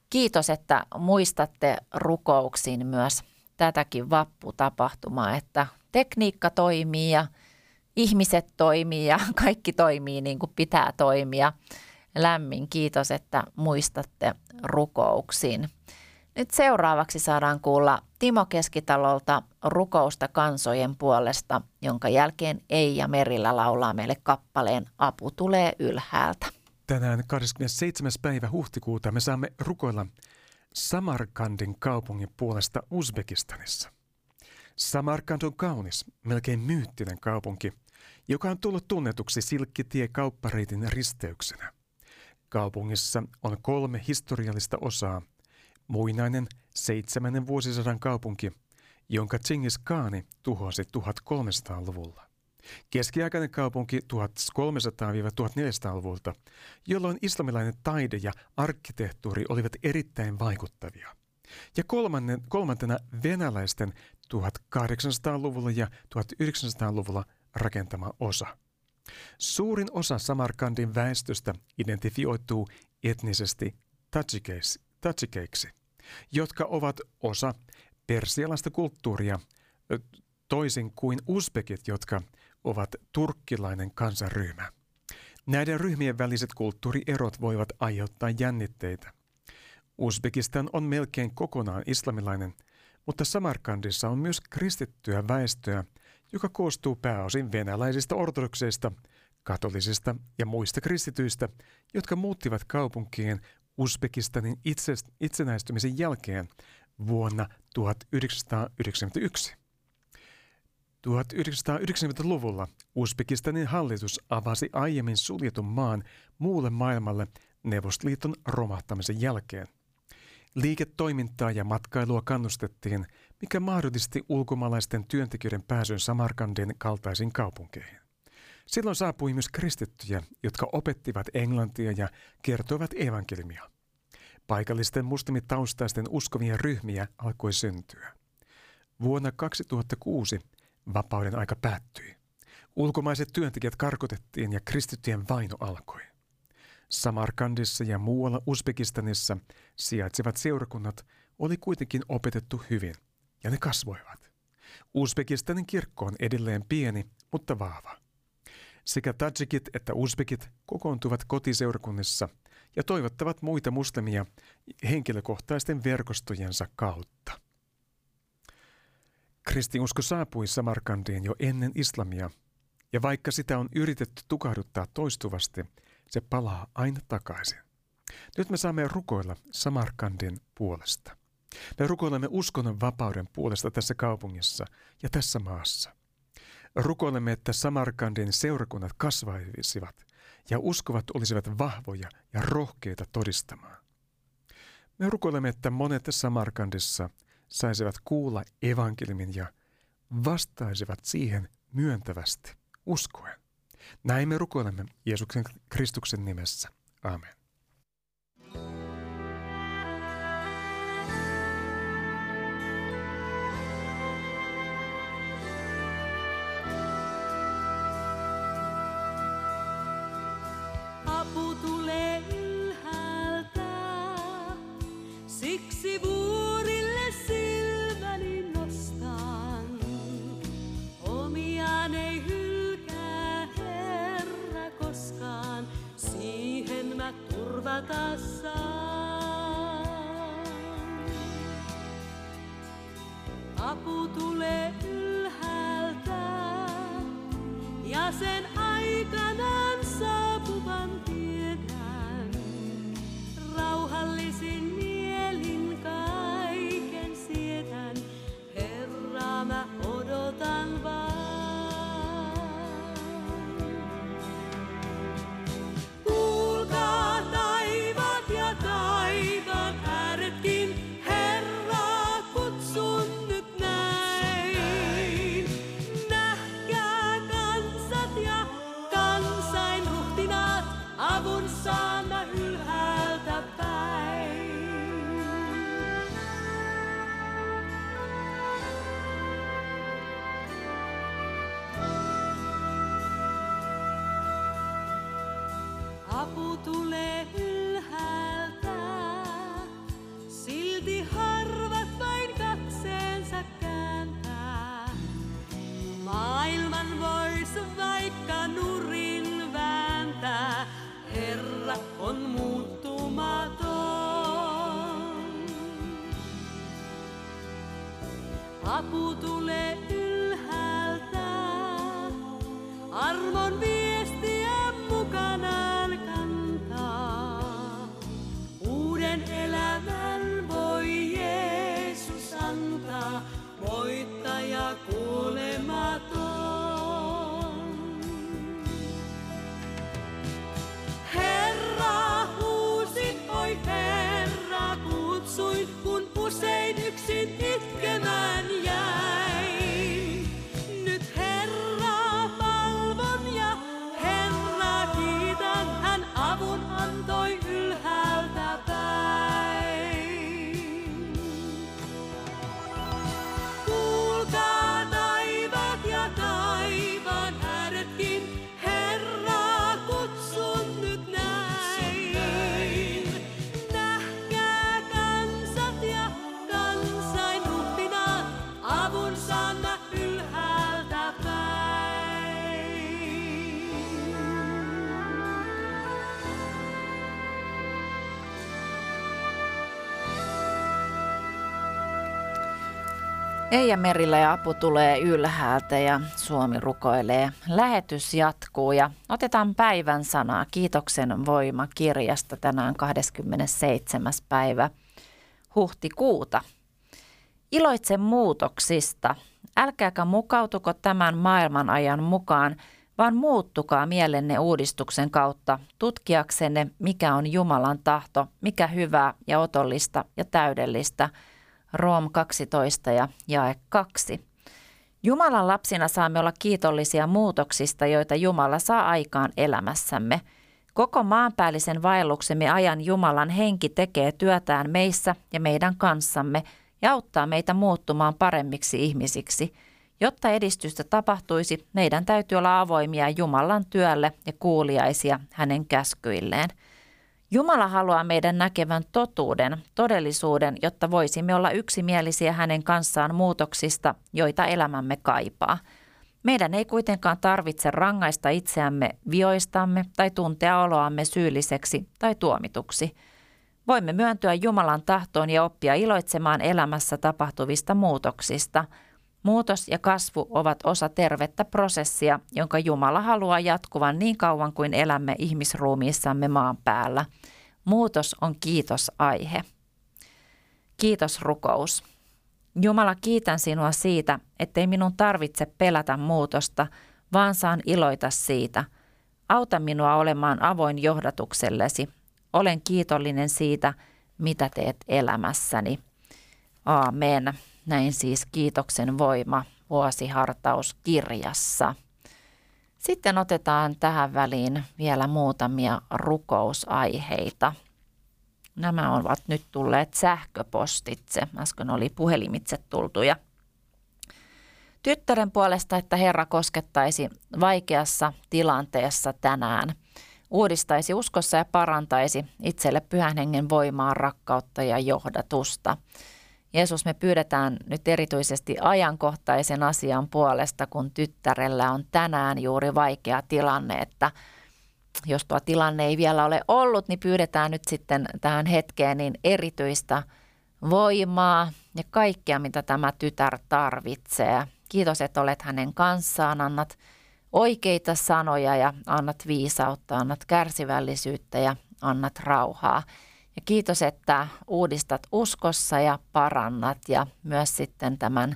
kiitos, että muistatte rukouksiin myös tätäkin vapputapahtumaa, että tekniikka toimii ja ihmiset toimii ja kaikki toimii niin kuin pitää toimia. Lämmin kiitos, että muistatte rukouksiin. Nyt seuraavaksi saadaan kuulla Timo Keskitalolta rukousta kansojen puolesta, jonka jälkeen Eija Merilä laulaa meille kappaleen Apu tulee ylhäältä. Tänään 27. päivä huhtikuuta me saamme rukoilla Samarkandin kaupungin puolesta Uzbekistanissa. Samarkand on kaunis, melkein myyttinen kaupunki, joka on tullut tunnetuksi silkkitiekauppareitin risteyksenä. Kaupungissa on 3 historiallista osaa. Muinainen 7. vuosisadan kaupunki, jonka Chinggis Kaani tuhosi 1300-luvulla. Keskiaikainen kaupunki 1300–1400-luvulta, jolloin islamilainen taide ja arkkitehtuuri olivat erittäin vaikuttavia. Ja kolmantena venäläisten 1800-luvulla ja 1900-luvulla rakentama osa. Suurin osa Samarkandin väestöstä identifioituu etnisesti tadžikeiksi, jotka ovat osa persialaista kulttuuria, toisin kuin uzbekit, jotka ovat turkkilainen kansanryhmä. Näiden ryhmien väliset kulttuurierot voivat aiheuttaa jännitteitä. Uzbekistan on melkein kokonaan islamilainen, mutta Samarkandissa on myös kristittyä väestöä, joka koostuu pääosin venäläisistä ortodokseista, katolisista ja muista kristityistä, jotka muuttivat kaupunkiin Uzbekistanin itsenäistymisen jälkeen vuonna 1991. 1990-luvulla Uzbekistanin hallitus avasi aiemmin suljetun maan muulle maailmalle Neuvostoliiton romahtamisen jälkeen. Liiketoimintaa ja matkailua kannustettiin, mikä mahdollisti ulkomaalaisten työntekijöiden pääsyn Samarkandin kaltaisiin kaupunkeihin. Silloin saapui myös kristittyjä, jotka opettivat englantia ja kertoivat evankeliumia. Paikallisten muslimitaustaisten uskovien ryhmiä alkoi syntyä. Vuonna 2006 vapauden aika päättyi. Ulkomaiset työntekijät karkotettiin ja kristittyjen vaino alkoi. Samarkandissa ja muualla Uzbekistanissa sijaitsevat seurakunnat oli kuitenkin opetettu hyvin, ja ne kasvoivat. Uzbekistanin kirkko on edelleen pieni, mutta vahva. Sekä tadžikit että uzbekit kokoontuvat kotiseurakunnissa ja toivottavat muita muslimia henkilökohtaisten verkostojensa kautta. Kristinusko saapui Samarkandiin jo ennen islamia, ja vaikka sitä on yritetty tukahduttaa toistuvasti, se palaa aina takaisin. Nyt me saamme rukoilla Samarkandin puolesta. Me rukoilemme uskonnon vapauden puolesta tässä kaupungissa ja tässä maassa. Rukoilemme, että Samarkandin seurakunnat kasvaisivat ja uskovat olisivat vahvoja ja rohkeita todistamaan. Me rukoilemme, että monet Samarkandissa saisivat kuulla evankeliumin ja vastaisivat siihen myöntävästi, uskoen. Näin me rukoilemme Jeesuksen Kristuksen nimessä. Amen. Apu tulee ylhäältä, siksi vuorille silmäni nostan. Omiaan ei hylkää Herra koskaan, siihen mä turvata saan. Apu tulee ylhäältä ja sen aikanaan saapuvan tiedän. Rauhallisin mielin kaiken sietän, Herraa mä odotan vaan. Kuulkaa taivaat ja taivaan ääretkin, Herraa kutsun. Avun saan mä ylhäältä päin. Apu tulee ylhäältä, silti harvat vain katseensa kääntää. Maailman vois vaikka nurin vääntää, Herra on muuttumaton. Apu tulee ylhäältä, armon viestiä mukanaan kantaa. Uuden elämän voi Jeesus antaa, voittaja kuolematon. Herra huusin, oi Herra kutsuin, kun usein yksin itkemään jäin. Nyt Herraa palvon ja Herraa kiitän, hän avun antoi ylhäältä päin. Kuulkaa taivaat ja taivaan ääretkin, Herraa kutsun nyt näin. Nähkää kansat ja kansainruhtinaat, avun saan mä ylhäältä päin. Eija Merilä ja Apu tulee ylhäältä ja Suomi rukoilee. Lähetys jatkuu ja otetaan päivän sanaa Kiitoksen voima -kirjasta tänään 27. päivä huhtikuuta. Iloitse muutoksista. Älkääkä mukautuko tämän maailmanajan mukaan, vaan muuttukaa mielenne uudistuksen kautta tutkiaksenne, mikä on Jumalan tahto, mikä hyvää ja otollista ja täydellistä. Room 12 ja jae 2. Jumalan lapsina saamme olla kiitollisia muutoksista, joita Jumala saa aikaan elämässämme. Koko maanpäällisen vaelluksemme ajan Jumalan henki tekee työtään meissä ja meidän kanssamme ja auttaa meitä muuttumaan paremmiksi ihmisiksi. Jotta edistystä tapahtuisi, meidän täytyy olla avoimia Jumalan työlle ja kuuliaisia hänen käskyilleen. Jumala haluaa meidän näkevän totuuden, todellisuuden, jotta voisimme olla yksimielisiä hänen kanssaan muutoksista, joita elämämme kaipaa. Meidän ei kuitenkaan tarvitse rangaista itseämme vioistamme tai tuntea oloamme syylliseksi tai tuomituksi. Voimme myöntyä Jumalan tahtoon ja oppia iloitsemaan elämässä tapahtuvista muutoksista. Muutos ja kasvu ovat osa tervettä prosessia, jonka Jumala haluaa jatkuvan niin kauan kuin elämme ihmisruumiissamme maan päällä. Muutos on kiitosaihe. Kiitosrukous. Jumala, kiitän sinua siitä, ettei minun tarvitse pelätä muutosta, vaan saan iloita siitä. Auta minua olemaan avoin johdatuksellesi. Olen kiitollinen siitä, mitä teet elämässäni. Aamen. Näin siis Kiitoksen voima -vuosihartauskirjassa. Sitten otetaan tähän väliin vielä muutamia rukousaiheita. Nämä ovat nyt tulleet sähköpostitse. Äsken oli puhelimitse tultuja. Tyttären puolesta, että Herra koskettaisi vaikeassa tilanteessa tänään. Uudistaisi uskossa ja parantaisi itselle Pyhän Hengen voimaa, rakkautta ja johdatusta. Jeesus, me pyydetään nyt erityisesti ajankohtaisen asian puolesta, kun tyttärellä on tänään juuri vaikea tilanne, että jos tuo tilanne ei vielä ole ollut, niin pyydetään nyt sitten tähän hetkeen niin erityistä voimaa ja kaikkea, mitä tämä tytär tarvitsee. Kiitos, että olet hänen kanssaan, annat oikeita sanoja ja annat viisautta, annat kärsivällisyyttä ja annat rauhaa. Ja kiitos, että uudistat uskossa ja parannat ja myös sitten tämän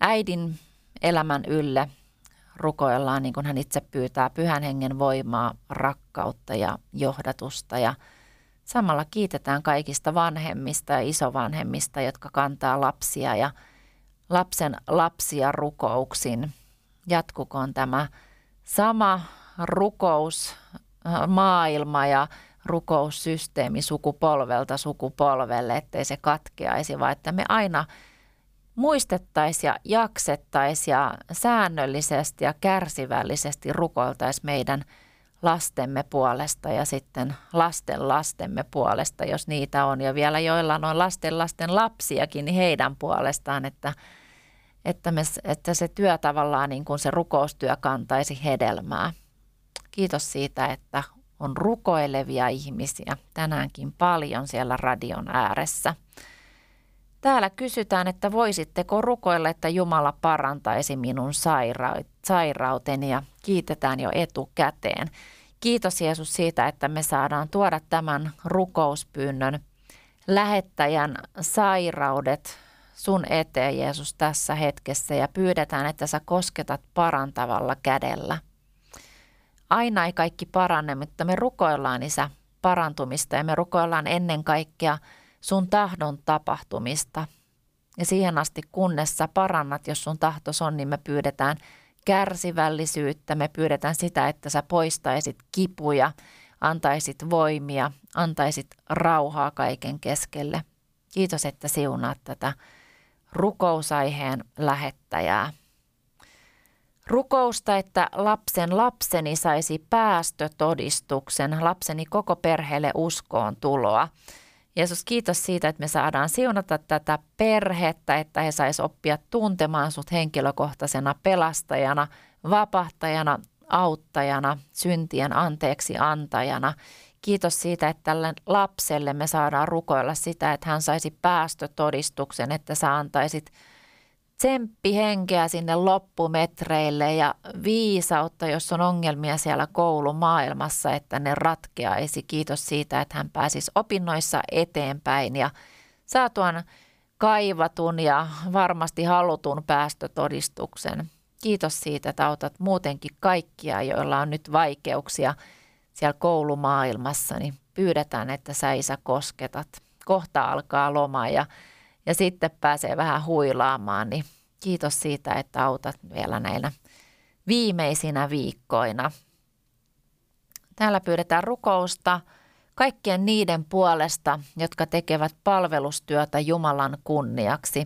äidin elämän ylle rukoillaan, niin kuin hän itse pyytää, Pyhän Hengen voimaa, rakkautta ja johdatusta. Ja samalla kiitetään kaikista vanhemmista ja isovanhemmista, jotka kantaa lapsia ja lapsen lapsia rukouksin. Jatkukoon tämä sama rukousmaailma ja rukoussysteemi sukupolvelta sukupolvelle, ettei se katkeaisi, vaan että me aina muistettaisiin ja jaksettaisiin ja säännöllisesti ja kärsivällisesti rukoiltaisiin meidän lastemme puolesta ja sitten lasten lastemme puolesta, jos niitä on. Ja vielä joillain on lasten lasten lapsiakin, niin heidän puolestaan, että se työ tavallaan niin kuin se rukoustyö kantaisi hedelmää. Kiitos siitä, että on rukoilevia ihmisiä tänäänkin paljon siellä radion ääressä. Täällä kysytään, että voisitteko rukoilla, että Jumala parantaisi minun sairauteni ja kiitetään jo etukäteen. Kiitos Jeesus siitä, että me saadaan tuoda tämän rukouspyynnön lähettäjän sairaudet sun eteen Jeesus tässä hetkessä ja pyydetään, että sä kosketat parantavalla kädellä. Aina ei kaikki parane, mutta me rukoillaan Isä parantumista ja me rukoillaan ennen kaikkea sun tahdon tapahtumista. Ja siihen asti kunnes sä parannat, jos sun tahtos on, niin me pyydetään kärsivällisyyttä. Me pyydetään sitä, että sä poistaisit kipuja, antaisit voimia, antaisit rauhaa kaiken keskelle. Kiitos, että siunaat tätä rukousaiheen lähettäjää. Rukousta, että lapsen lapseni saisi päästötodistuksen, lapseni koko perheelle uskoon tuloa. Jeesus, kiitos siitä, että me saadaan siunata tätä perhettä, että he sais oppia tuntemaan sut henkilökohtaisena pelastajana, vapahtajana, auttajana, syntien anteeksi antajana. Kiitos siitä, että tälle lapselle me saadaan rukoilla sitä, että hän saisi päästötodistuksen, että sä antaisit tsemppihenkeä sinne loppumetreille ja viisautta, jos on ongelmia siellä koulumaailmassa, että ne ratkeaisi. Kiitos siitä, että hän pääsisi opinnoissa eteenpäin ja saa tuon kaivatun ja varmasti halutun päästötodistuksen. Kiitos siitä, että autat muutenkin kaikkia, joilla on nyt vaikeuksia siellä koulumaailmassa, niin pyydetään, että sä Isä kosketat. Kohta alkaa loma ja sitten pääsee vähän huilaamaan, niin kiitos siitä, että autat vielä näinä viimeisinä viikkoina. Täällä pyydetään rukousta kaikkien niiden puolesta, jotka tekevät palvelustyötä Jumalan kunniaksi.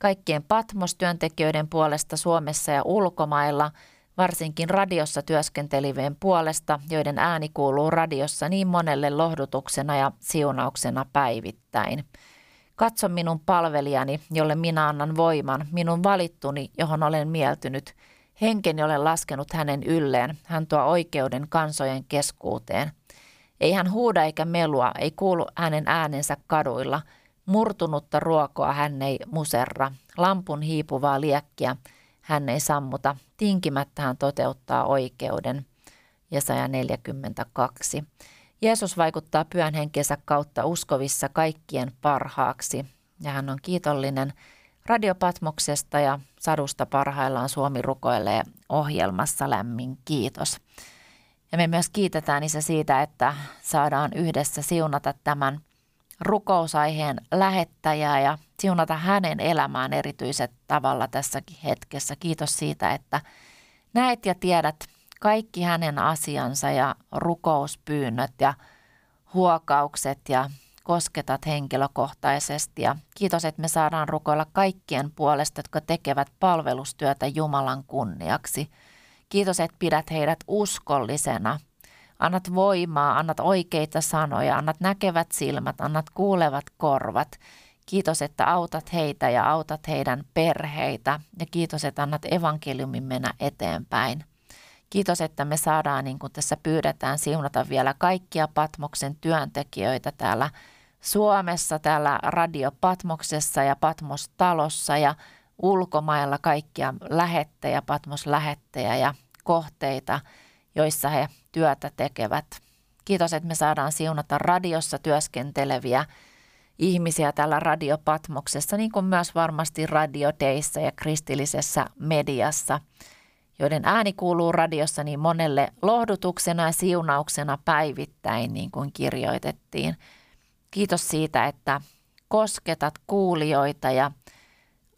Kaikkien Patmos-työntekijöiden puolesta Suomessa ja ulkomailla, varsinkin radiossa työskentelivien puolesta, joiden ääni kuuluu radiossa niin monelle lohdutuksena ja siunauksena päivittäin. Katso minun palvelijani, jolle minä annan voiman, minun valittuni, johon olen mieltynyt. Henkeni olen laskenut hänen ylleen, hän tuo oikeuden kansojen keskuuteen. Ei hän huuda eikä melua, ei kuulu hänen äänensä kaduilla. Murtunutta ruokoa hän ei muserra, lampun hiipuvaa liekkiä hän ei sammuta. Tinkimättä hän toteuttaa oikeuden. Jesaja 42. Jeesus vaikuttaa Pyhän Henkensä kautta uskovissa kaikkien parhaaksi ja hän on kiitollinen Radiopatmoksesta ja sadusta parhaillaan Suomi rukoilee -ohjelmassa lämmin kiitos. Ja me myös kiitetään Isä siitä, että saadaan yhdessä siunata tämän rukousaiheen lähettäjää ja siunata hänen elämään erityiset tavalla tässäkin hetkessä. Kiitos siitä, että näet ja tiedät kaikki hänen asiansa ja rukouspyynnöt ja huokaukset ja kosketat henkilökohtaisesti. Ja kiitos, että me saadaan rukoilla kaikkien puolesta, jotka tekevät palvelustyötä Jumalan kunniaksi. Kiitos, että pidät heidät uskollisena. Annat voimaa, annat oikeita sanoja, annat näkevät silmät, annat kuulevat korvat. Kiitos, että autat heitä ja autat heidän perheitä. Ja kiitos, että annat evankeliumin mennä eteenpäin. Kiitos, että me saadaan, niin kuin tässä pyydetään, siunata vielä kaikkia Patmoksen työntekijöitä täällä Suomessa, täällä Radiopatmoksessa ja Patmos-talossa ja ulkomailla kaikkia lähettejä, Patmos-lähettejä ja kohteita, joissa he työtä tekevät. Kiitos, että me saadaan siunata radiossa työskenteleviä ihmisiä täällä Radiopatmoksessa, niin kuin myös varmasti Radiodeissa ja kristillisessä mediassa, joiden ääni kuuluu radiossa niin monelle lohdutuksena ja siunauksena päivittäin, niin kuin kirjoitettiin. Kiitos siitä, että kosketat kuulijoita ja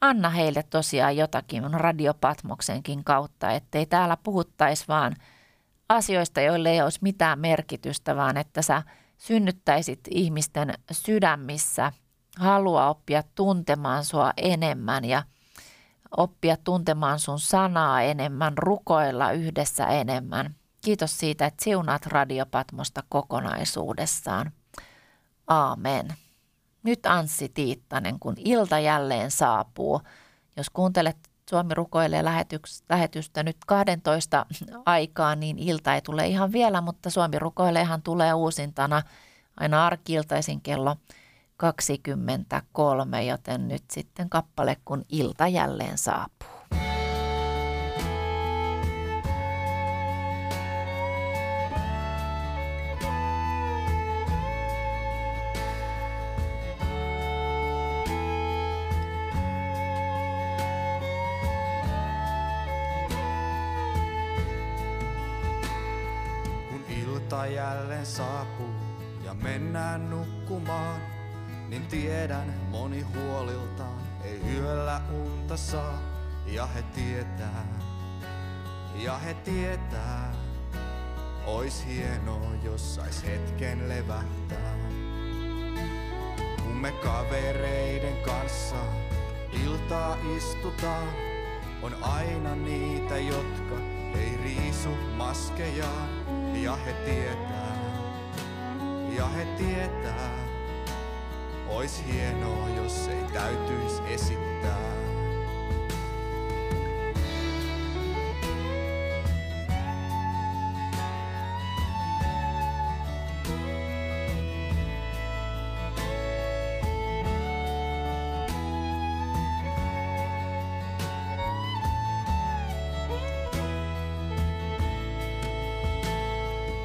anna heille tosiaan jotakin Radiopatmoksenkin kautta, ettei täällä puhuttaisi vaan asioista, joille ei olisi mitään merkitystä, vaan että sä synnyttäisit ihmisten sydämissä halua oppia tuntemaan sua enemmän ja oppia tuntemaan sun sanaa enemmän, rukoilla yhdessä enemmän. Kiitos siitä, että siunaat Radiopatmosta kokonaisuudessaan. Aamen. Nyt Anssi Tiittanen, kun ilta jälleen saapuu. Jos kuuntelet Suomi rukoilee lähetystä nyt 12 aikaa, niin ilta ei tule ihan vielä, mutta Suomi rukoileehan tulee uusintana aina arki-iltaisin kello 23, joten nyt sitten kappale, kun ilta jälleen saapuu. Kun ilta jälleen saapuu ja mennään nukkumaan, niin tiedän moni huoliltaan ei yöllä unta saa. Ja he tietää, ois hienoa jos sais hetken levähtää. Kun me kavereiden kanssa iltaa istutaan, on aina niitä jotka ei riisu maskejaan. Ja he tietää, ois hienoa, jos ei täytyis esittää.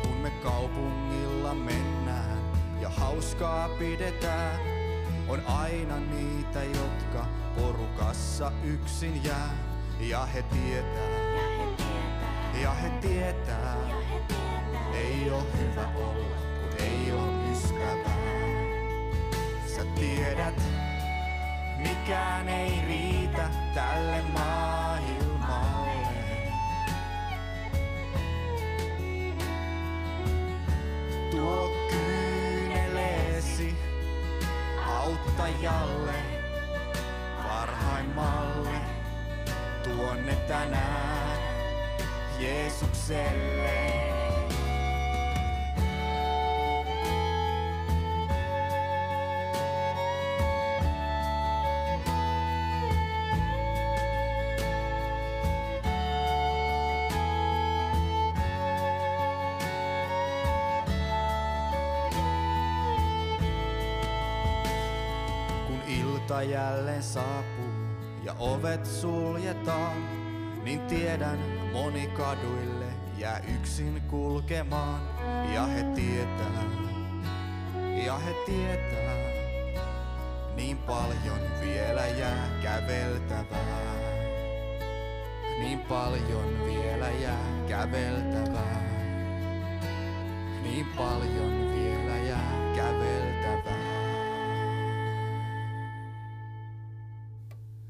Kun me kaupungilla mennään ja hauskaa pidetään, on aina niitä, jotka porukassa yksin jää. Ja he tietää, ja he tietää, ja he tietää, ja he tietää, ei oo hyvä olla, kun ei oo ystävää. Sä tiedät, mikään ei riitä tälle maailmalle. Tuo kyyneleesi auttajalle, parhaimmalle, tuonne tänään Jeesukselle. Ilta jälleen saapuu ja ovet suljetaan, niin tiedän moni kaduille jää yksin kulkemaan. Ja he tietää, niin paljon vielä jää käveltävää. Niin paljon vielä jää käveltävää. Niin paljon vielä jää käveltävää.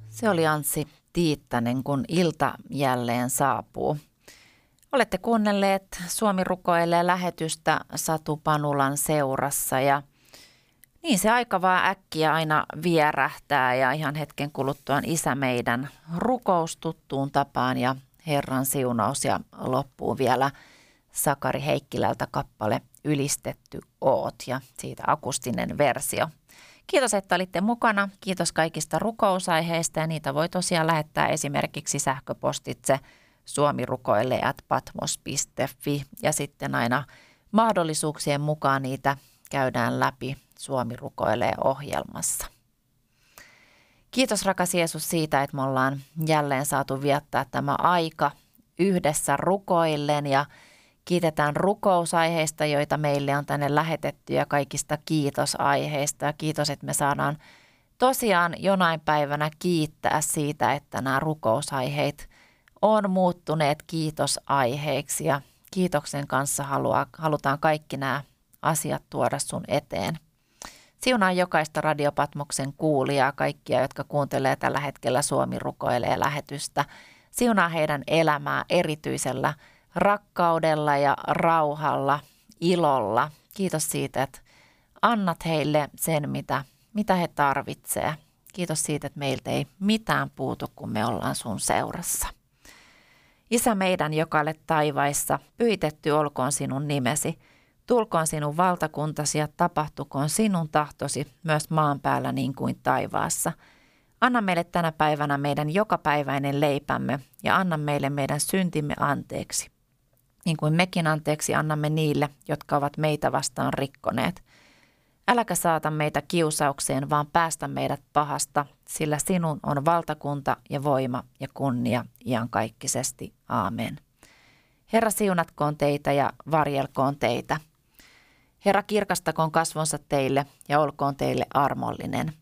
Se oli Anssi Tiittanen, kun ilta jälleen saapuu. Olette kuunnelleet Suomi rukoilee -lähetystä Satu Panulan seurassa ja niin se aika vaan äkkiä aina vierähtää ja ihan hetken kuluttua Isä meidän -rukous tuttuun tapaan ja Herran siunaus ja loppuun vielä Sakari Heikkilältä kappale Ylistetty oot ja siitä akustinen versio. Kiitos, että olitte mukana. Kiitos kaikista rukousaiheista ja niitä voi tosiaan lähettää esimerkiksi sähköpostitse suomirukoilee@patmos.fi ja sitten aina mahdollisuuksien mukaan niitä käydään läpi Suomi rukoilee -ohjelmassa. Kiitos rakas Jeesus siitä, että me ollaan jälleen saatu viettää tämä aika yhdessä rukoillen ja kiitetään rukousaiheista, joita meille on tänne lähetetty ja kaikista kiitosaiheista. Ja kiitos, että me saadaan tosiaan jonain päivänä kiittää siitä, että nämä rukousaiheet on muuttuneet kiitosaiheiksi ja kiitoksen kanssa halutaan kaikki nämä asiat tuoda sun eteen. Siunaa jokaista Radiopatmoksen kuulijaa, kaikkia, jotka kuuntelee tällä hetkellä Suomi rukoilee -lähetystä. Siunaa heidän elämää erityisellä rakkaudella ja rauhalla, ilolla. Kiitos siitä, että annat heille sen, mitä he tarvitsevat. Kiitos siitä, että meiltä ei mitään puutu, kun me ollaan sun seurassa. Isä meidän, joka olet taivaissa, pyhitetty olkoon sinun nimesi. Tulkoon sinun valtakuntasi ja tapahtukoon sinun tahtosi myös maan päällä niin kuin taivaassa. Anna meille tänä päivänä meidän jokapäiväinen leipämme ja anna meille meidän syntimme anteeksi, niin kuin mekin anteeksi annamme niille, jotka ovat meitä vastaan rikkoneet. Äläkä saata meitä kiusaukseen, vaan päästä meidät pahasta, sillä sinun on valtakunta ja voima ja kunnia iankaikkisesti. Aamen. Herra siunatkoon teitä ja varjelkoon teitä. Herra kirkastakoon kasvonsa teille ja olkoon teille armollinen.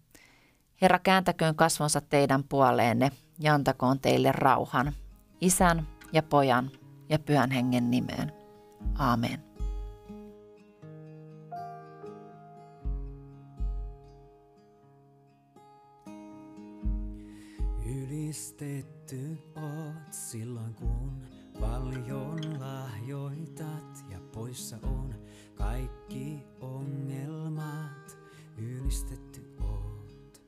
Herra kääntäköön kasvonsa teidän puoleenne ja antakoon teille rauhan, Isän ja Pojan ja Pyhän Hengen nimeen. Aamen. Ylistetty oot silloin, kun paljon lahjoitat ja poissa on kaikki ongelmat. Ylistetty oot.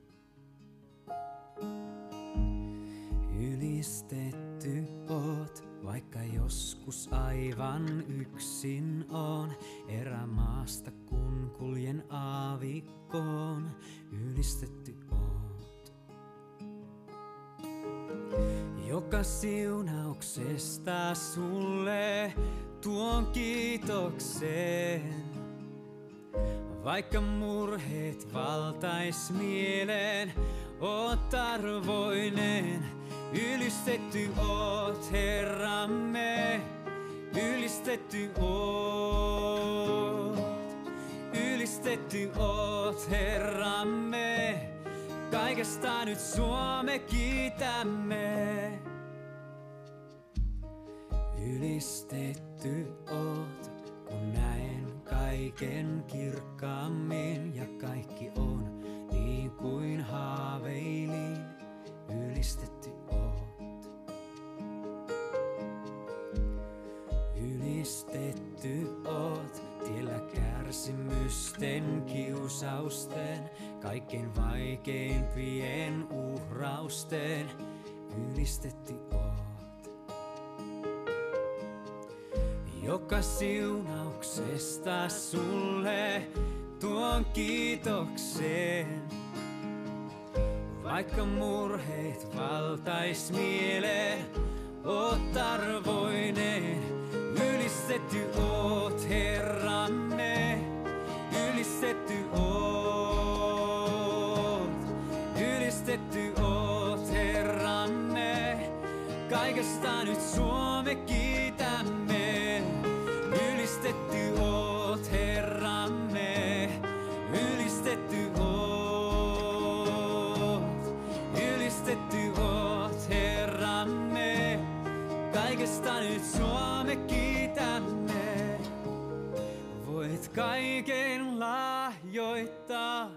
Ylistetty oot, vaikka joskus aivan yksin on. Erämaasta kun kuljen aavikkoon. Ylistetty oot. Joka siunauksesta sulle tuon kiitoksen. Vaikka murheet valtais mielen, oot arvoinen. Ylistetty oot, Herramme. Ylistetty oot. Ylistetty oot, Herramme. Kaikesta nyt sua me kiitämme. Ylistetty oot, kun näen kaiken kirkkaammin ja kaikki on niin kuin haaveilin. Ylistetty oot. Ylistetty oot, tiellä kärsimysten, kiusausten, kaikkein vaikeimpien uhrausten. Ylistetty oot. Joka siunauksesta sulle tuon kiitoksen. Vaikka murheet valtais mieleen, oot arvoinen. Ylistetty oot, Herramme. Ylistetty oot. Ylistetty oot, Herramme. Kaikesta nyt sua me kiitämme. Ylistetty oot, Herramme. Ylistetty oot. Ylistetty oot, Herramme. Kaikesta nyt sua me kiitämme. Voit kaiken lahjoittaa,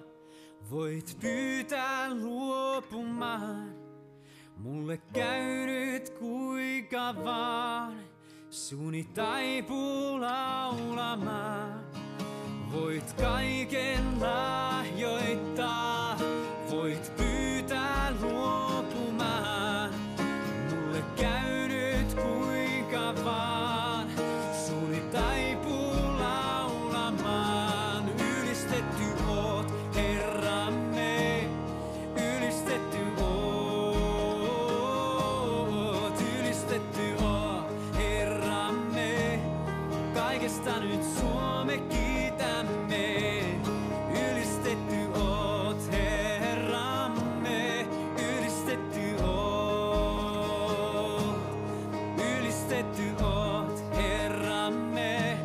voit pyytää luopumaan. Mulle käy nyt kuinka vaan, Suni taipuu laulamaan, voit kaiken lahjoittaa, voit pyytää luopumaan. Mulle käy nyt kuinka vaan, suni taipuu laulamaan. Ylistetty oot Herramme, ylistetty oot, ylistetty oot Herramme. Kaikesta nyt Suome kiitämme, ylistetty oot Herramme, ylistetty oot, ylistetty oot Herramme.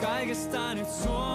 Kaikesta nyt Suome.